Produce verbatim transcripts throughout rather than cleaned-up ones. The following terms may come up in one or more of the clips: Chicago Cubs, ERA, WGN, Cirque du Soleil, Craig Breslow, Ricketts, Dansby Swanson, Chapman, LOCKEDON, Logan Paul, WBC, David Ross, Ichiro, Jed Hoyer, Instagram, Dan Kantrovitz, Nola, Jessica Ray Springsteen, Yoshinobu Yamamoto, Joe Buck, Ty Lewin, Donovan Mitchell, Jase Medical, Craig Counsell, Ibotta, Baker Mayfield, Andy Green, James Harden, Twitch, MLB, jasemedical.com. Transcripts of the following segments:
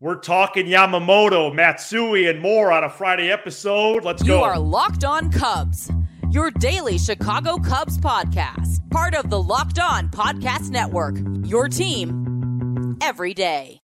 We're talking Yamamoto, Matsui, and more on a Friday episode. Let's go. You are Locked On Cubs, your daily Chicago Cubs podcast. Part of the Locked On Podcast Network, your team every day.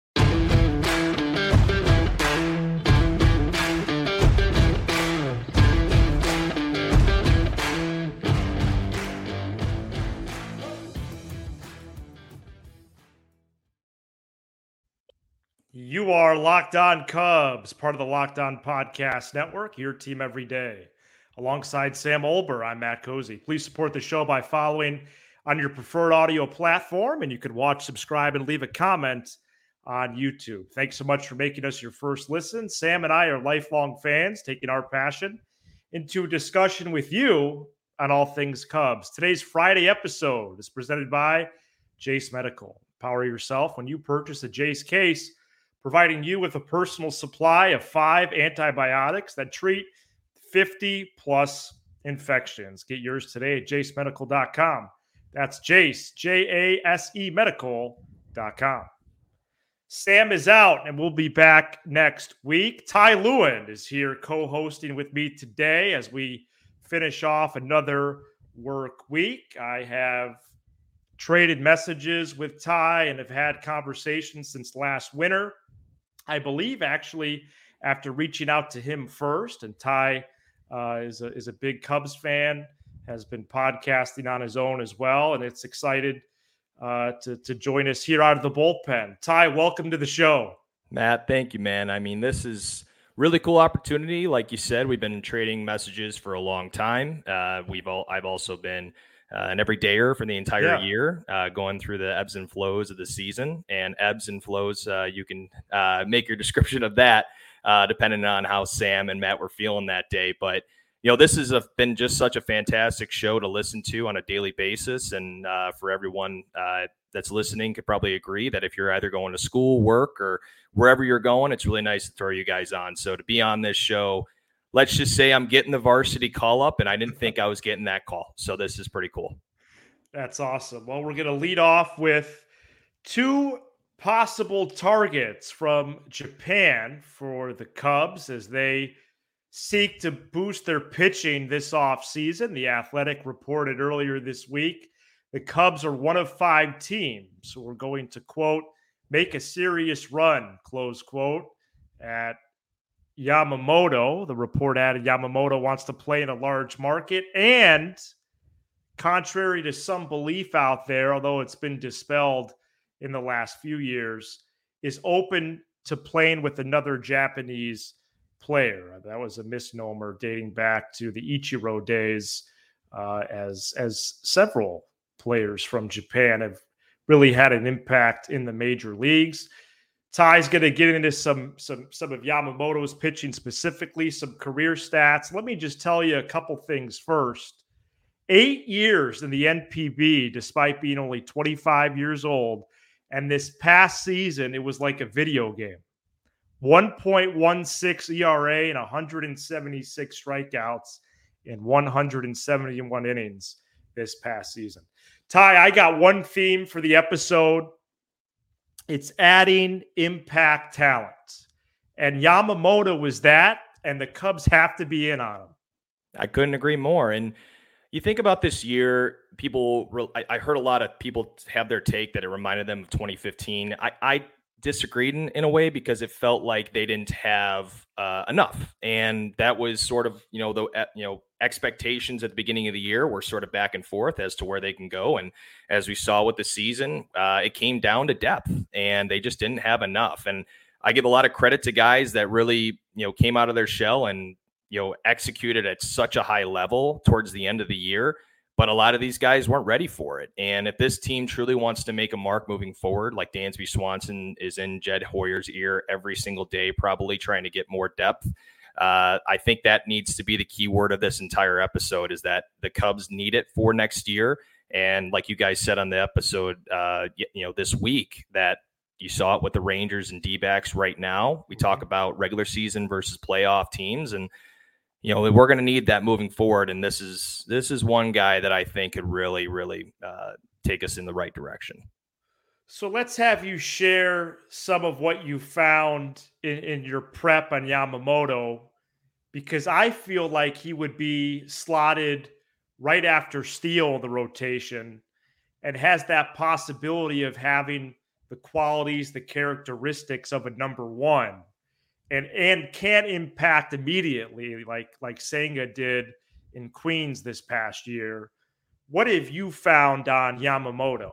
You are Locked On Cubs, part of the Locked On Podcast Network, your team every day. Alongside Sam Olber, I'm Matt Cozy. Please support the show by following on your preferred audio platform, and you can watch, subscribe, and leave a comment on YouTube. Thanks so much for making us your first listen. Sam and I are lifelong fans, taking our passion into a discussion with you on all things Cubs. Today's Friday episode is presented by Jase Medical. Power yourself when you purchase a Jase case, providing you with a personal supply of five antibiotics that treat fifty-plus infections. Get yours today at jase medical dot com. That's Jase, J A S E, medical dot com. Sam is out, and we'll be back next week. Ty Lewin is here co-hosting with me today as we finish off another work week. I have traded messages with Ty and have had conversations since last winter. I believe, actually, after reaching out to him first, and Ty uh, is, a, is a big Cubs fan, has been podcasting on his own as well, and it's excited uh, to, to join us here out of the bullpen. Ty, welcome to the show. Matt, thank you, man. I mean, this is really cool opportunity. Like you said, we've been trading messages for a long time. Uh, we've all I've also been Uh, an everydayer for the entire yeah. year, uh, going through the ebbs and flows of the season. And ebbs and flows, uh, you can uh, make your description of that uh, depending on how Sam and Matt were feeling that day. But, you know, this has been just such a fantastic show to listen to on a daily basis. And uh, for everyone uh, that's listening could probably agree that if you're either going to school, work, or wherever you're going, it's really nice to throw you guys on. So to be on this show, let's just say I'm getting the varsity call up, and I didn't think I was getting that call. So this is pretty cool. That's awesome. Well, we're going to lead off with two possible targets from Japan for the Cubs as they seek to boost their pitching this offseason. The Athletic reported earlier this week the Cubs are one of five teams, so we're going to, quote, make a serious run, close quote, at Yamamoto. The report added Yamamoto wants to play in a large market, and contrary to some belief out there, although it's been dispelled in the last few years, is open to playing with another Japanese player. That was a misnomer dating back to the Ichiro days, uh, as, as several players from Japan have really had an impact in the major leagues. Ty's going to get into some some some of Yamamoto's pitching specifically, some career stats. Let me just tell you a couple things first. Eight years in the N P B, despite being only twenty-five years old, and this past season, it was like a video game. one point one six E R A and one hundred seventy-six strikeouts in one hundred seventy-one innings this past season. Ty, I got one theme for the episode. It's adding impact talent. And Yamamoto was that, and the Cubs have to be in on him. I couldn't agree more. And you think about this year, people, I heard a lot of people have their take that it reminded them of twenty fifteen. I, I disagreed in, in a way because it felt like they didn't have uh, enough. And that was sort of, you know, the, you know, expectations at the beginning of the year were sort of back and forth as to where they can go. And as we saw with the season, uh, it came down to depth, and they just didn't have enough. And I give a lot of credit to guys that really, you know, came out of their shell and, you know, executed at such a high level towards the end of the year. But a lot of these guys weren't ready for it. And if this team truly wants to make a mark moving forward, like Dansby Swanson is in Jed Hoyer's ear every single day, probably trying to get more depth. Uh, I think that needs to be the key word of this entire episode, is that the Cubs need it for next year. And like you guys said on the episode, uh, you, you know, this week, that you saw it with the Rangers and D-backs right now. We talk about regular season versus playoff teams, and, you know, we're going to need that moving forward. And this is, this is one guy that I think could really, really uh, take us in the right direction. So let's have you share some of what you found in, in your prep on Yamamoto, because I feel like he would be slotted right after Steele in the rotation and has that possibility of having the qualities, the characteristics of a number one, and and can impact immediately like, like Senga did in Queens this past year. What have you found on Yamamoto?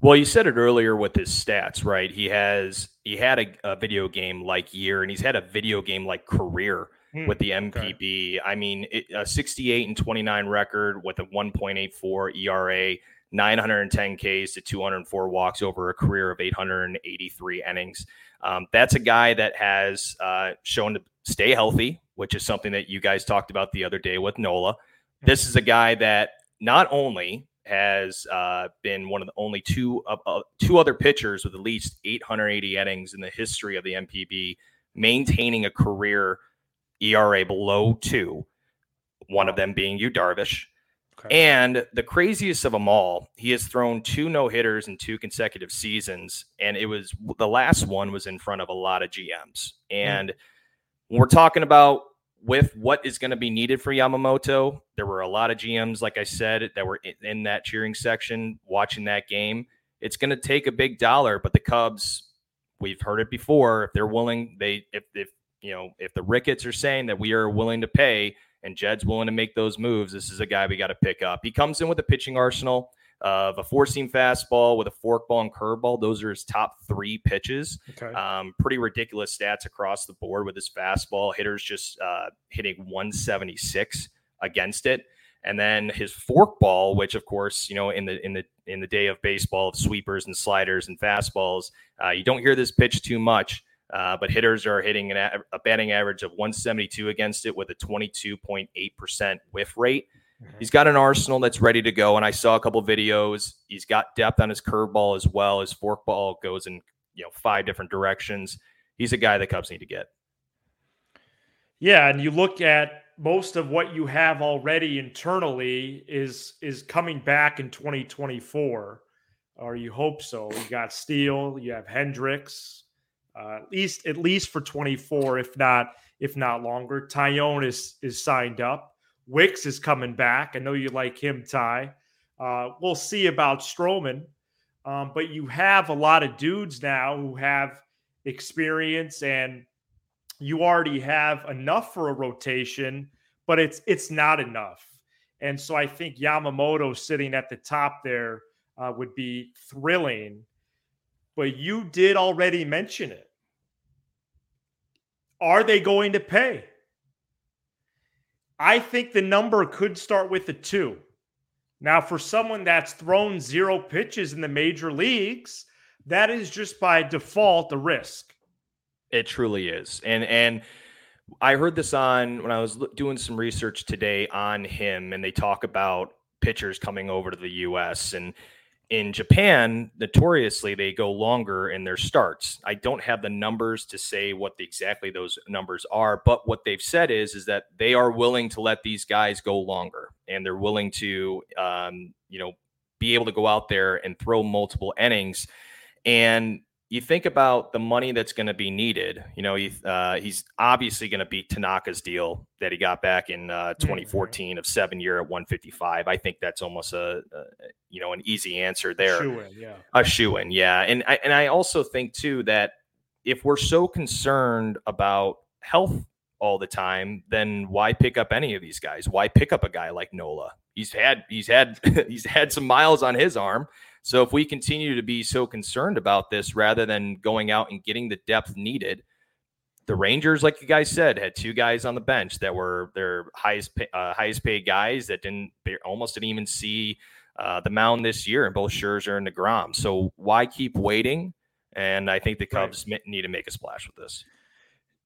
Well, you said it earlier with his stats, right? He has he had a, a video game like year, and he's had a video game like career mm, with the N P B. Okay. I mean, it, a sixty-eight and twenty-nine record with a one point eight four E R A, nine hundred ten Ks to two hundred four walks over a career of eight hundred eighty-three innings. Um, that's a guy that has uh, shown to stay healthy, which is something that you guys talked about the other day with Nola. This is a guy that not only has uh, been one of the only two uh, two other pitchers with at least eight hundred eighty innings in the history of the N P B, maintaining a career E R A below two, one of them being Yu Darvish. Okay. And the craziest of them all, he has thrown two no-hitters in two consecutive seasons, and it was the last one was in front of a lot of G Ms. And mm. when we're talking about with what is going to be needed for Yamamoto, there were a lot of G Ms, like I said, that were in that cheering section watching that game. It's going to take a big dollar, but the Cubs, we've heard it before, if they're willing, they if if you know if the Ricketts are saying that we are willing to pay and Jed's willing to make those moves, this is a guy we got to pick up. He comes in with a pitching arsenal of a four-seam fastball with a forkball and curveball. Those are his top three pitches. Okay. Um, pretty ridiculous stats across the board with his fastball. Hitters just uh, hitting one seventy-six against it. And then his forkball, which, of course, you know, in the in the in the day of baseball, of sweepers and sliders and fastballs, uh, you don't hear this pitch too much. Uh, but hitters are hitting an a-, a batting average of one seventy-two against it with a twenty-two point eight percent whiff rate. He's got an arsenal that's ready to go, and I saw a couple videos. He's got depth on his curveball as well. His forkball goes in, you know, five different directions. He's a guy the Cubs need to get. Yeah, and you look at most of what you have already internally is is coming back in twenty twenty-four, or you hope so. You got Steele, you have Hendricks, uh, at least at least for twenty-four, if not if not longer. Tyone is is signed up. Wicks is coming back. I know you like him, Ty. Uh, we'll see about Stroman. Um, but you have a lot of dudes now who have experience, and you already have enough for a rotation, but it's it's not enough. And so I think Yamamoto sitting at the top there uh, would be thrilling. But you did already mention it. Are they going to pay? I think the number could start with a two. Now, for someone that's thrown zero pitches in the major leagues, that is just by default a risk. It truly is. And and I heard this on when I was doing some research today on him, and they talk about pitchers coming over to the U S. And in Japan, notoriously, they go longer in their starts. I don't have the numbers to say what the, exactly those numbers are, but what they've said is, is that they are willing to let these guys go longer, and they're willing to, um, you know, be able to go out there and throw multiple innings. And you think about the money that's going to be needed. You know, he, uh, he's obviously going to beat Tanaka's deal that he got back in uh, twenty fourteen of seven year at one fifty-five. I think that's almost a, a you know, an easy answer there. Shoo-in, yeah. A shoo-in, yeah. And I and I also think too that if we're so concerned about health all the time, then why pick up any of these guys? Why pick up a guy like Nola? He's had he's had he's had some miles on his arm. So if we continue to be so concerned about this, rather than going out and getting the depth needed, the Rangers, like you guys said, had two guys on the bench that were their highest pay, uh, highest paid guys that didn't they almost didn't even see uh, the mound this year, and both Scherzer and DeGrom. So why keep waiting? And I think the Cubs right. need to make a splash with this.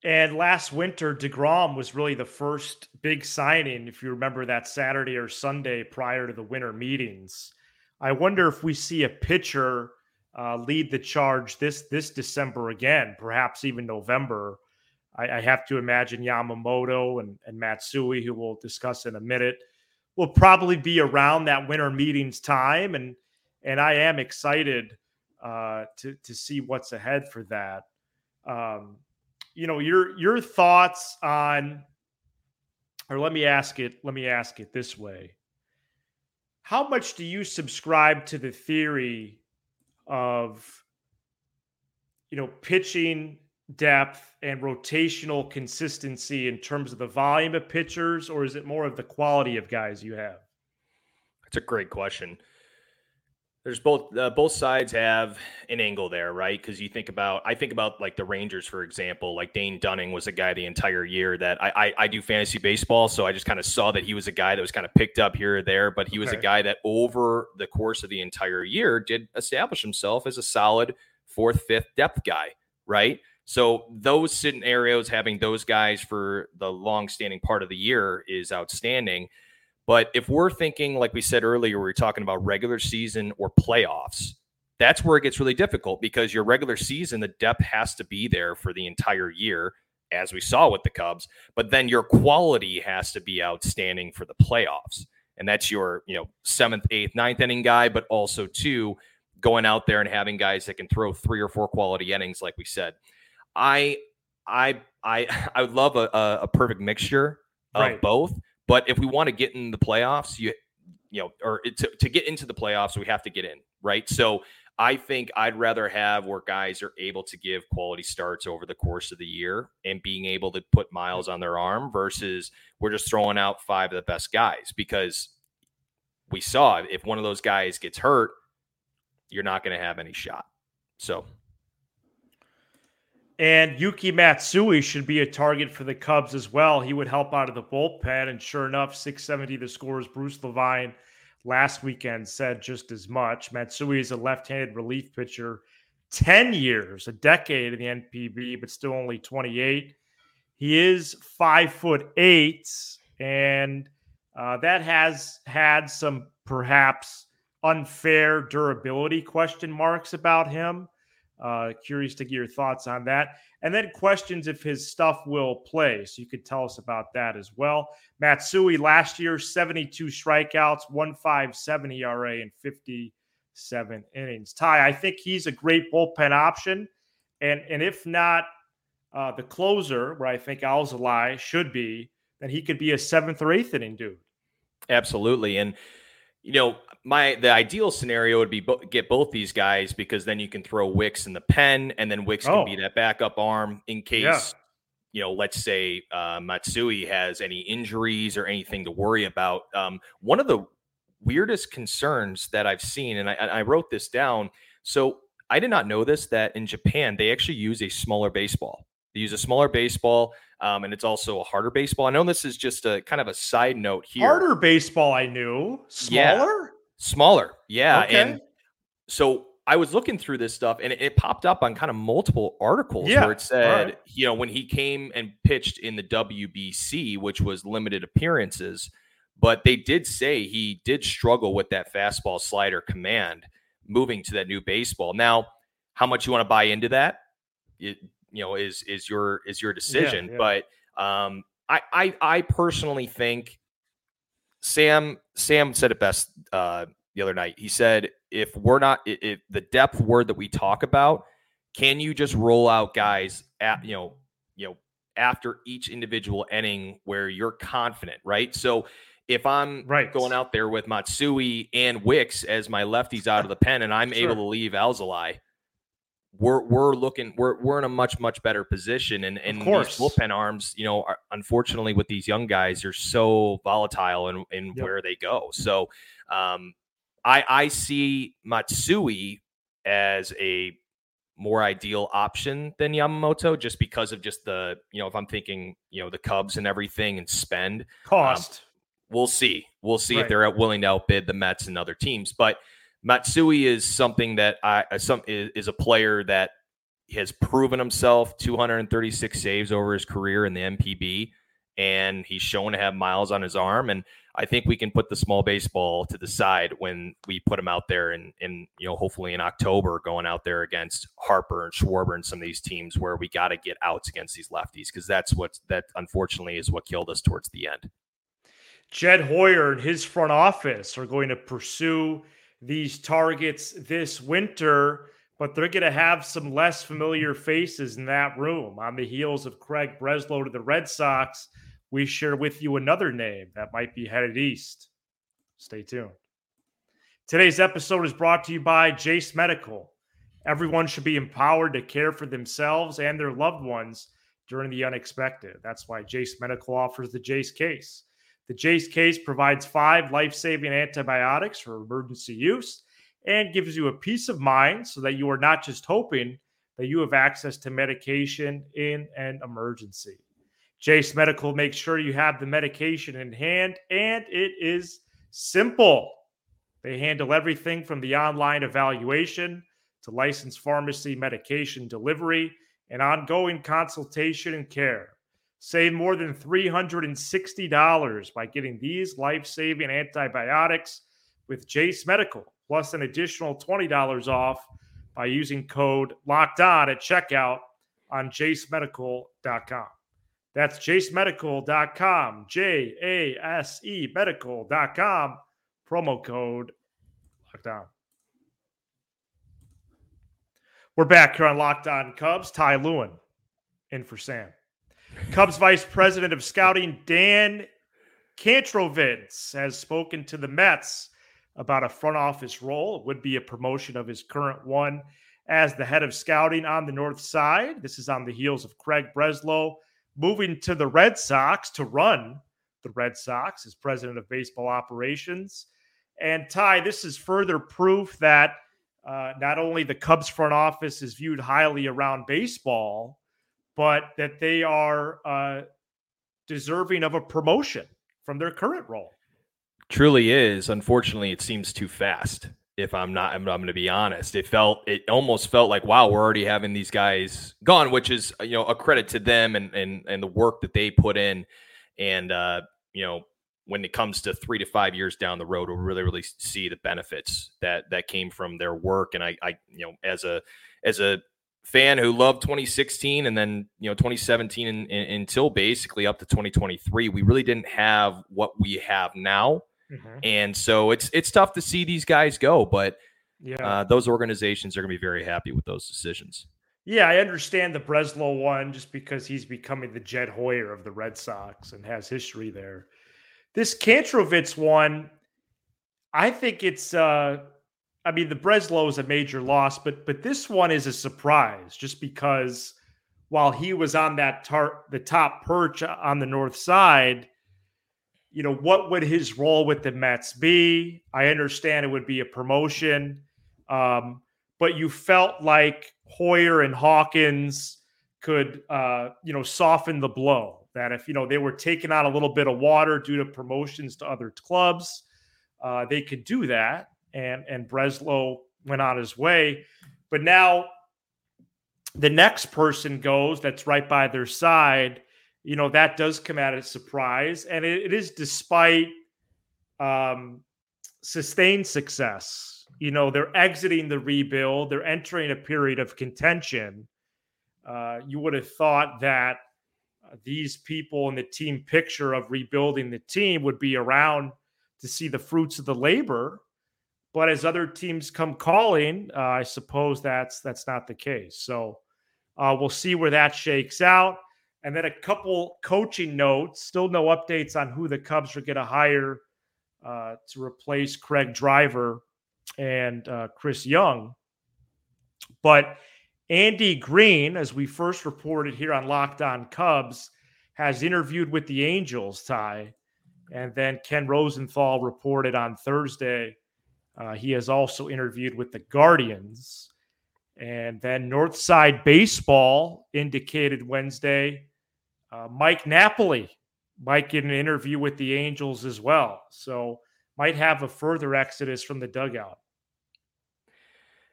And last winter, DeGrom was really the first big signing, if you remember that Saturday or Sunday prior to the winter meetings. I wonder if we see a pitcher uh, lead the charge this this December again, perhaps even November. I, I have to imagine Yamamoto and, and Matsui, who we'll discuss in a minute, will probably be around that winter meetings time. And and I am excited uh, to to see what's ahead for that. Um, you know, your your thoughts on, or let me ask it, let me ask it this way. How much do you subscribe to the theory of, you know, pitching depth and rotational consistency in terms of the volume of pitchers, or is it more of the quality of guys you have? That's a great question. There's both, uh, both sides have an angle there, right? Because you think about, I think about like the Rangers, for example, like Dane Dunning was a guy the entire year that I I, I do fantasy baseball. So I just kind of saw that he was a guy that was kind of picked up here or there, but he was okay. a guy that over the course of the entire year did establish himself as a solid fourth, fifth depth guy, right? So those scenarios, having those guys for the long-standing part of the year is outstanding. But if we're thinking, like we said earlier, we're talking about regular season or playoffs, that's where it gets really difficult, because your regular season, the depth has to be there for the entire year, as we saw with the Cubs. But then your quality has to be outstanding for the playoffs. And that's your, you know, seventh, eighth, ninth inning guy, but also, too, going out there and having guys that can throw three or four quality innings, like we said. I I, I, I would love a, a perfect mixture of right. both. But if we want to get in the playoffs, you you know, or to, to get into the playoffs, we have to get in, right? So I think I'd rather have where guys are able to give quality starts over the course of the year and being able to put miles on their arm versus we're just throwing out five of the best guys, because we saw if one of those guys gets hurt, you're not going to have any shot. So. And Yuki Matsui should be a target for the Cubs as well. He would help out of the bullpen, and sure enough, six seventy the Score's Bruce Levine last weekend said just as much. Matsui is a left-handed relief pitcher, ten years, a decade in the N P B, but still only twenty-eight. He is five foot eight, and uh, that has had some perhaps unfair durability question marks about him. Uh, curious to get your thoughts on that. And then questions if his stuff will play. So you could tell us about that as well. Matsui last year, seventy-two strikeouts, one point five seven E R A in fifty-seven innings. Ty, I think he's a great bullpen option. And and if not uh, the closer, where I think Alzolay should be, then he could be a seventh or eighth inning dude. Absolutely. And you know, my the ideal scenario would be bo- get both these guys, because then you can throw Wicks in the pen, and then Wicks oh. can be that backup arm in case, yeah. you know, let's say uh, Matsui has any injuries or anything to worry about. Um, one of the weirdest concerns that I've seen, and I, I wrote this down, so I did not know this, that in Japan, they actually use a smaller baseball. They use a smaller baseball, um, and it's also a harder baseball. I know this is just a kind of a side note here. Harder baseball, I knew. Smaller? Yeah. Smaller, yeah. Okay. And so I was looking through this stuff, and it, it popped up on kind of multiple articles yeah. where it said, right. you know, when he came and pitched in the W B C, which was limited appearances, but they did say he did struggle with that fastball slider command moving to that new baseball. Now, how much you want to buy into that? It, you know, is, is your, is your decision. Yeah, yeah. But um, I, I, I personally think Sam, Sam said it best uh, the other night. He said, if we're not, if the depth word that we talk about, can you just roll out guys at, you know, you know, after each individual inning where you're confident, right? So if I'm right. going out there with Matsui and Wicks as my lefties out of the pen, and I'm sure. able to leave Alzolay, We're we're looking we're we're in a much much better position, and and these bullpen arms, you know, are, unfortunately with these young guys, they're so volatile in, in yep. where they go. So, um, I I see Matsui as a more ideal option than Yamamoto, just because of just the you know if I'm thinking you know the Cubs and everything and spend cost. Um, we'll see we'll see right. if they're willing to outbid the Mets and other teams, but. Matsui is something that I some is a player that has proven himself two hundred thirty-six saves over his career in the N P B, and he's shown to have miles on his arm. And I think we can put the small baseball to the side when we put him out there, and and you know hopefully in October going out there against Harper and Schwarber and some of these teams where we got to get outs against these lefties, because that's what that unfortunately is what killed us towards the end. Jed Hoyer and his front office are going to pursue these targets this winter, but they're going to have some less familiar faces in that room. On the heels of Craig Breslow to the Red Sox, we share with you another name that might be headed east. Stay tuned. Today's episode is brought to you by Jase Medical. Everyone should be empowered to care for themselves and their loved ones during the unexpected. That's why Jase Medical offers the Jase Case. The Jase Case provides five life-saving antibiotics for emergency use and gives you a peace of mind so that you are not just hoping that you have access to medication in an emergency. Jase Medical makes sure you have the medication in hand, and it is simple. They handle everything from the online evaluation to licensed pharmacy medication delivery and ongoing consultation and care. Save more than three hundred sixty dollars by getting these life-saving antibiotics with Jase Medical, plus an additional twenty dollars off by using code LOCKEDON at checkout on jase medical dot com. That's jase medical dot com, J A S E medical dot com, promo code LOCKEDON. We're back here on Locked On Cubs. Ty Lewin in for Sam. Cubs Vice President of Scouting Dan Kantrovitz has spoken to the Mets about a front office role. It would be a promotion of his current one as the head of scouting on the north side. This is on the heels of Craig Breslow moving to the Red Sox to run the Red Sox as president of baseball operations. And Ty, this is further proof that uh, not only the Cubs front office is viewed highly around baseball, but that they are uh, deserving of a promotion from their current role. Truly is. Unfortunately, it seems too fast. If I'm not, I'm, I'm going to be honest. It felt, it almost felt like, wow, we're already having these guys gone, which is, you know, a credit to them and and and the work that they put in. And uh, you know, when it comes to three to five years down the road, we'll really, really see the benefits that that came from their work. And I, I, you know, as a as a fan who loved twenty sixteen and then, you know, twenty seventeen and, and until basically up to twenty twenty-three, we really didn't have what we have now. Mm-hmm. And so it's, it's tough to see these guys go, but yeah, uh, those organizations are going to be very happy with those decisions. Yeah. I understand the Breslow one just because he's becoming the Jed Hoyer of the Red Sox and has history there. This Kantrovitz one, I think it's, uh, I mean, the Breslow is a major loss, but but this one is a surprise just because while he was on that tar- the top perch on the north side, you know, what would his role with the Mets be? I understand it would be a promotion, um, but you felt like Hoyer and Hawkins could, uh, you know, soften the blow. That if, you know, they were taking out a little bit of water due to promotions to other clubs, uh, they could do that. And and Breslow went on his way. But now the next person goes that's right by their side. You know, that does come at a surprise. And it, it is despite um, sustained success. You know, they're exiting the rebuild. They're entering a period of contention. Uh, you would have thought that uh, these people in the team picture of rebuilding the team would be around to see the fruits of the labor. But as other teams come calling, uh, I suppose that's that's not the case. So uh, we'll see where that shakes out. And then a couple coaching notes, still no updates on who the Cubs are going to hire uh, to replace Craig Driver and uh, Chris Young. But Andy Green, as we first reported here on Locked On Cubs, has interviewed with the Angels, Ty. And then Ken Rosenthal reported on Thursday. Uh, he has also interviewed with the Guardians. And then Northside Baseball indicated Wednesday, uh, Mike Napoli might get an interview with the Angels as well. So might have a further exodus from the dugout.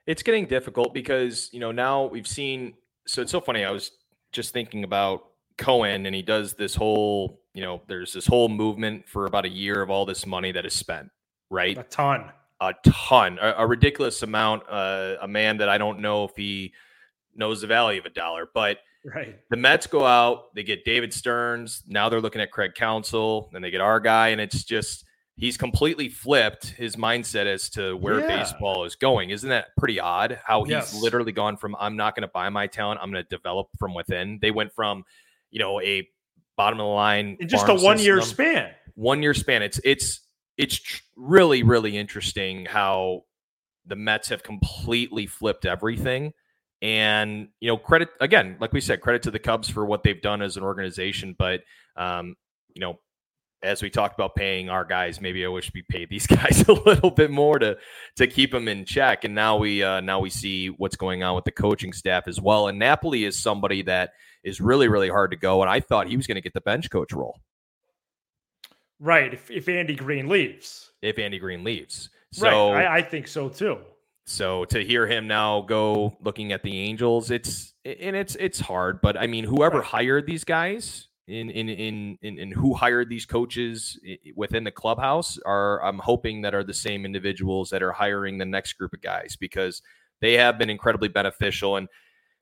It's getting difficult because, you know, now we've seen, so it's so funny. I was just thinking about Cohen, and he does this whole, you know, there's this whole movement for about a year of all this money that is spent, right? A ton. A ton, a, a ridiculous amount, uh, a man that I don't know if he knows the value of a dollar. But right. The Mets go out, they get David Stearns. Now they're looking at Craig Counsell, then they get our guy. And it's just he's completely flipped his mindset as to where yeah. baseball is going. Isn't that pretty odd? How he's yes. literally gone from, I'm not going to buy my talent, I'm going to develop from within. They went from, you know, a bottom of the line. In just a one system, year span. One year span. It's, it's, it's tr- really, really interesting how the Mets have completely flipped everything. And, you know, credit, again, like we said, credit to the Cubs for what they've done as an organization. But, um, you know, as we talked about paying our guys, maybe I wish we paid these guys a little bit more to to keep them in check. And now we uh, now we see what's going on with the coaching staff as well. And Napoli is somebody that is really, really hard to go. And I thought he was going to get the bench coach role. Right. If, if Andy Green leaves. If Andy Green leaves. So right. I, I think so, too. So to hear him now go looking at the Angels, it's and it's it's hard. But, I mean, whoever right. hired these guys in in, in in in who hired these coaches within the clubhouse are, I'm hoping, that are the same individuals that are hiring the next group of guys, because they have been incredibly beneficial. And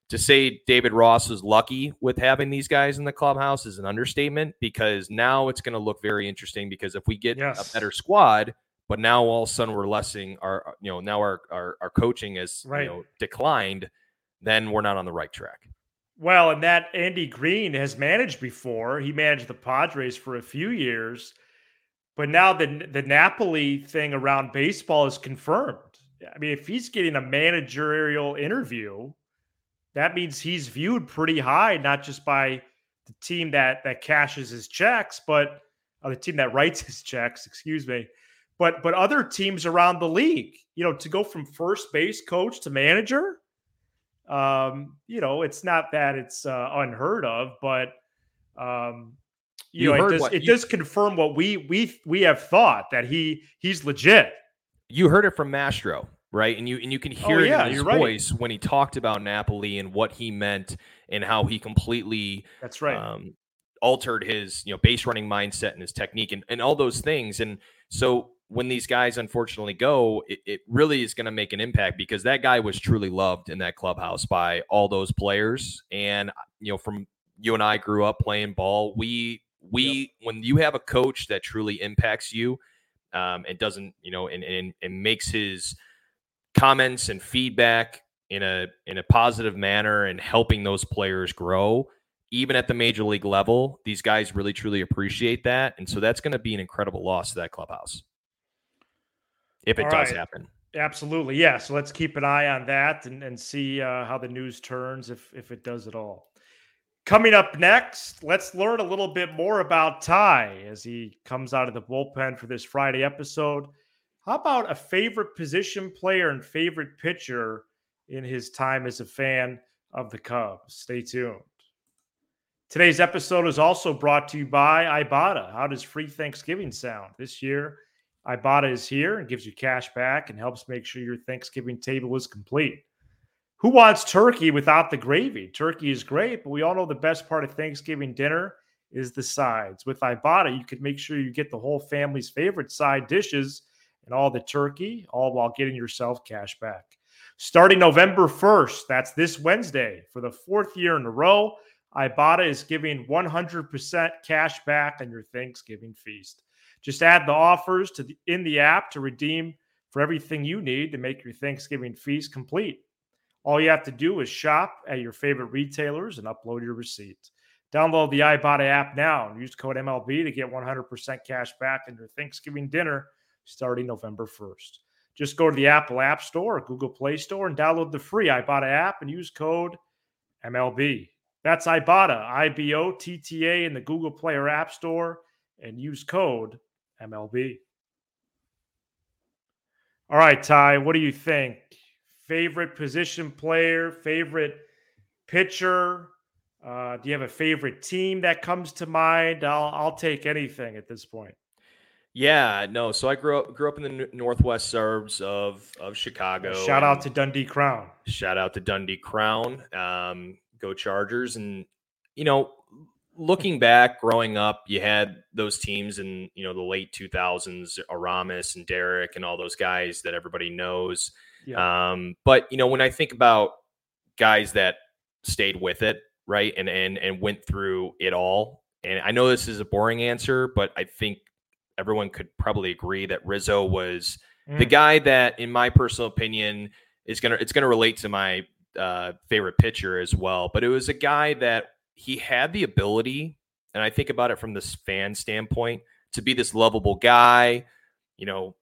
to say David Ross was lucky with having these guys in the clubhouse is an understatement, because now it's going to look very interesting, because if we get yes. a better squad, but now all of a sudden we're lessing our, you know, now our, our, our coaching is right. you know, declined, then we're not on the right track. Well, and that Andy Green has managed before. He managed the Padres for a few years, but now the, the Napoli thing around baseball is confirmed. I mean, if he's getting a managerial interview, that means he's viewed pretty high, not just by the team that, that cashes his checks, but uh, the team that writes his checks, excuse me, but, but other teams around the league. You know, to go from first base coach to manager, um, you know, it's not that it's uh, unheard of, but um, you, you know, it, does, what, it you, does confirm what we, we, we have thought, that he, he's legit. You heard it from Mastro, right? And you, and you can hear oh, it yeah, in his voice right. when he talked about Napoli and what he meant and how he completely, that's right. Um, altered his, you know, base running mindset and his technique and, and all those things. And so when these guys unfortunately go, it, it really is going to make an impact, because that guy was truly loved in that clubhouse by all those players. And, you know, from you and I grew up playing ball, we, we, yep. when you have a coach that truly impacts you, um, and doesn't, you know, and, and, and makes his comments and feedback in a, in a positive manner and helping those players grow, even at the major league level, these guys really, truly appreciate that. And so that's going to be an incredible loss to that clubhouse if it all does right. happen. Absolutely. Yeah. So let's keep an eye on that and, and see uh, how the news turns, if, if it does at all. Coming up next, let's learn a little bit more about Ty as he comes out of the bullpen for this Friday episode. How about a favorite position player and favorite pitcher in his time as a fan of the Cubs? Stay tuned. Today's episode is also brought to you by Ibotta. How does free Thanksgiving sound? This year, Ibotta is here and gives you cash back and helps make sure your Thanksgiving table is complete. Who wants turkey without the gravy? Turkey is great, but we all know the best part of Thanksgiving dinner is the sides. With Ibotta, you can make sure you get the whole family's favorite side dishes and all the turkey, all while getting yourself cash back. Starting November first, that's this Wednesday, for the fourth year in a row, Ibotta is giving one hundred percent cash back on your Thanksgiving feast. Just add the offers to the, in the app to redeem for everything you need to make your Thanksgiving feast complete. All you have to do is shop at your favorite retailers and upload your receipt. Download the Ibotta app now and use code M L B to get one hundred percent cash back on your Thanksgiving dinner starting November first. Just go to the Apple App Store or Google Play Store and download the free Ibotta app and use code M L B. That's Ibotta, I B O T T A, in the Google Play or App Store, and use code M L B. All right, Ty, what do you think? Favorite position player, favorite pitcher? Uh, do you have a favorite team that comes to mind? I'll, I'll take anything at this point. Yeah, no. So I grew up grew up in the northwest suburbs of of Chicago. Shout out to Dundee Crown. Shout out to Dundee Crown. Um, Go Chargers. And, you know, looking back, growing up, you had those teams in, you know, the late two thousands, Aramis and Derek and all those guys that everybody knows. Yeah. Um, but, you know, when I think about guys that stayed with it, right, and, and, and went through it all, and I know this is a boring answer, but I think everyone could probably agree that Rizzo was mm. the guy that, in my personal opinion, is gonna it's gonna relate to my uh, favorite pitcher as well. But it was a guy that he had the ability, and I think about it from this fan standpoint, to be this lovable guy, you know,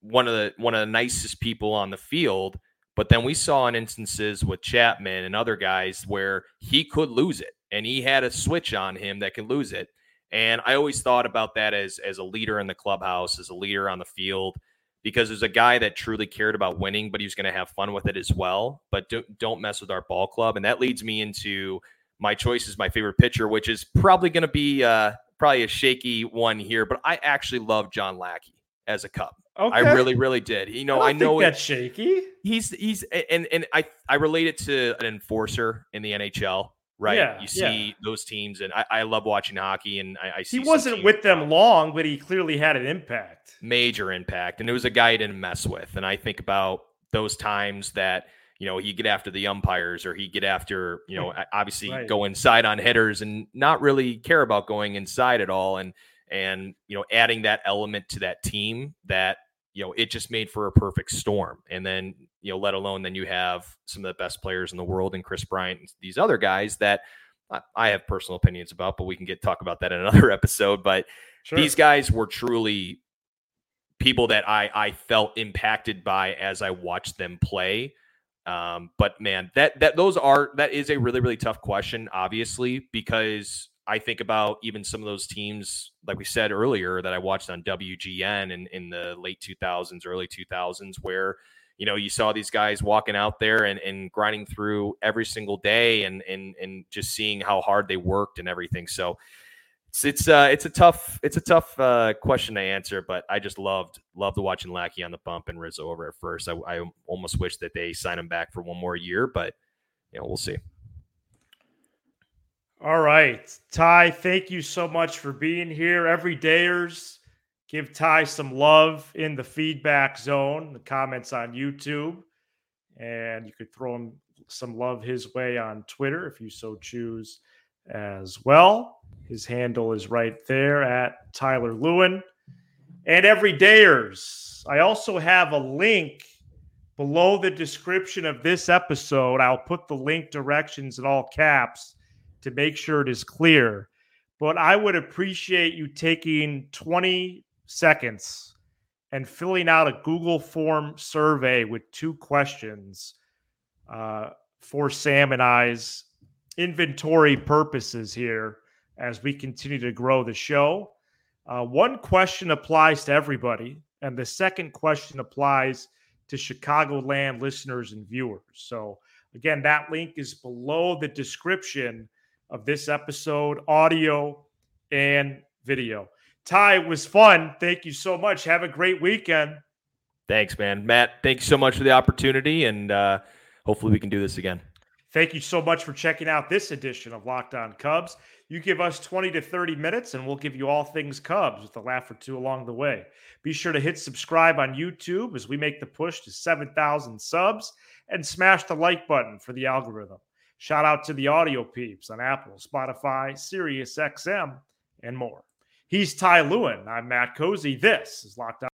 one of the one of the nicest people on the field. But then we saw in instances with Chapman and other guys where he could lose it, and he had a switch on him that could lose it. And I always thought about that as, as a leader in the clubhouse, as a leader on the field, because there's a guy that truly cared about winning, but he was going to have fun with it as well. But don't, don't mess with our ball club. And that leads me into my choices, my favorite pitcher, which is probably going to be uh, probably a shaky one here. But I actually love John Lackey as a Cub. Okay. I really, really did. You know, I, don't I know think that's it, shaky. He's he's and and I, I relate it to an enforcer in the N H L, right? Yeah, you see yeah. those teams, and I, I love watching hockey. And I, I see he wasn't with them long, but he clearly had an impact, major impact. And it was a guy he didn't mess with. And I think about those times that, you know, he get after the umpires, or he get after, you know, obviously right. go inside on hitters and not really care about going inside at all. And and you know, adding that element to that team that, you know, it just made for a perfect storm. And then, you know, let alone then you have some of the best players in the world and Chris Bryant and these other guys that I have personal opinions about, but we can get talk about that in another episode. But sure. These guys were truly people that I, I felt impacted by as I watched them play. Um, but man, that that those are that is a really, really tough question, obviously, because I think about even some of those teams, like we said earlier, that I watched on W G N in, in the late two thousands, early two thousands, where, you know, you saw these guys walking out there and, and grinding through every single day and, and, and just seeing how hard they worked and everything. So it's, it's, uh, it's a tough, it's a tough uh, question to answer, but I just loved, loved watching Lackey on the bump and Rizzo over at first. I, I almost wish that they sign him back for one more year, but you know, we'll see. All right, Ty, thank you so much for being here. Every dayers, give Ty some love in the feedback zone, the comments on YouTube, and you could throw him some love his way on Twitter if you so choose as well. His handle is right there at Tyler Lewin. And every dayers, I also have a link below the description of this episode. I'll put the link directions in all caps to make sure it is clear, but I would appreciate you taking twenty seconds and filling out a Google form survey with two questions uh, for Sam and I's inventory purposes here as we continue to grow the show. Uh, one question applies to everybody, and the second question applies to Chicagoland listeners and viewers. So again, that link is below the description of this episode, audio and video. Ty, it was fun. Thank you so much. Have a great weekend. Thanks, man. Matt, thanks so much for the opportunity, and uh, hopefully we can do this again. Thank you so much for checking out this edition of Locked On Cubs. You give us twenty to thirty minutes, and we'll give you all things Cubs with a laugh or two along the way. Be sure to hit subscribe on YouTube as we make the push to seven thousand subs, and smash the like button for the algorithm. Shout out to the audio peeps on Apple, Spotify, Sirius X M, and more. He's Ty Lewin. I'm Matt Cozy. This is Locked On.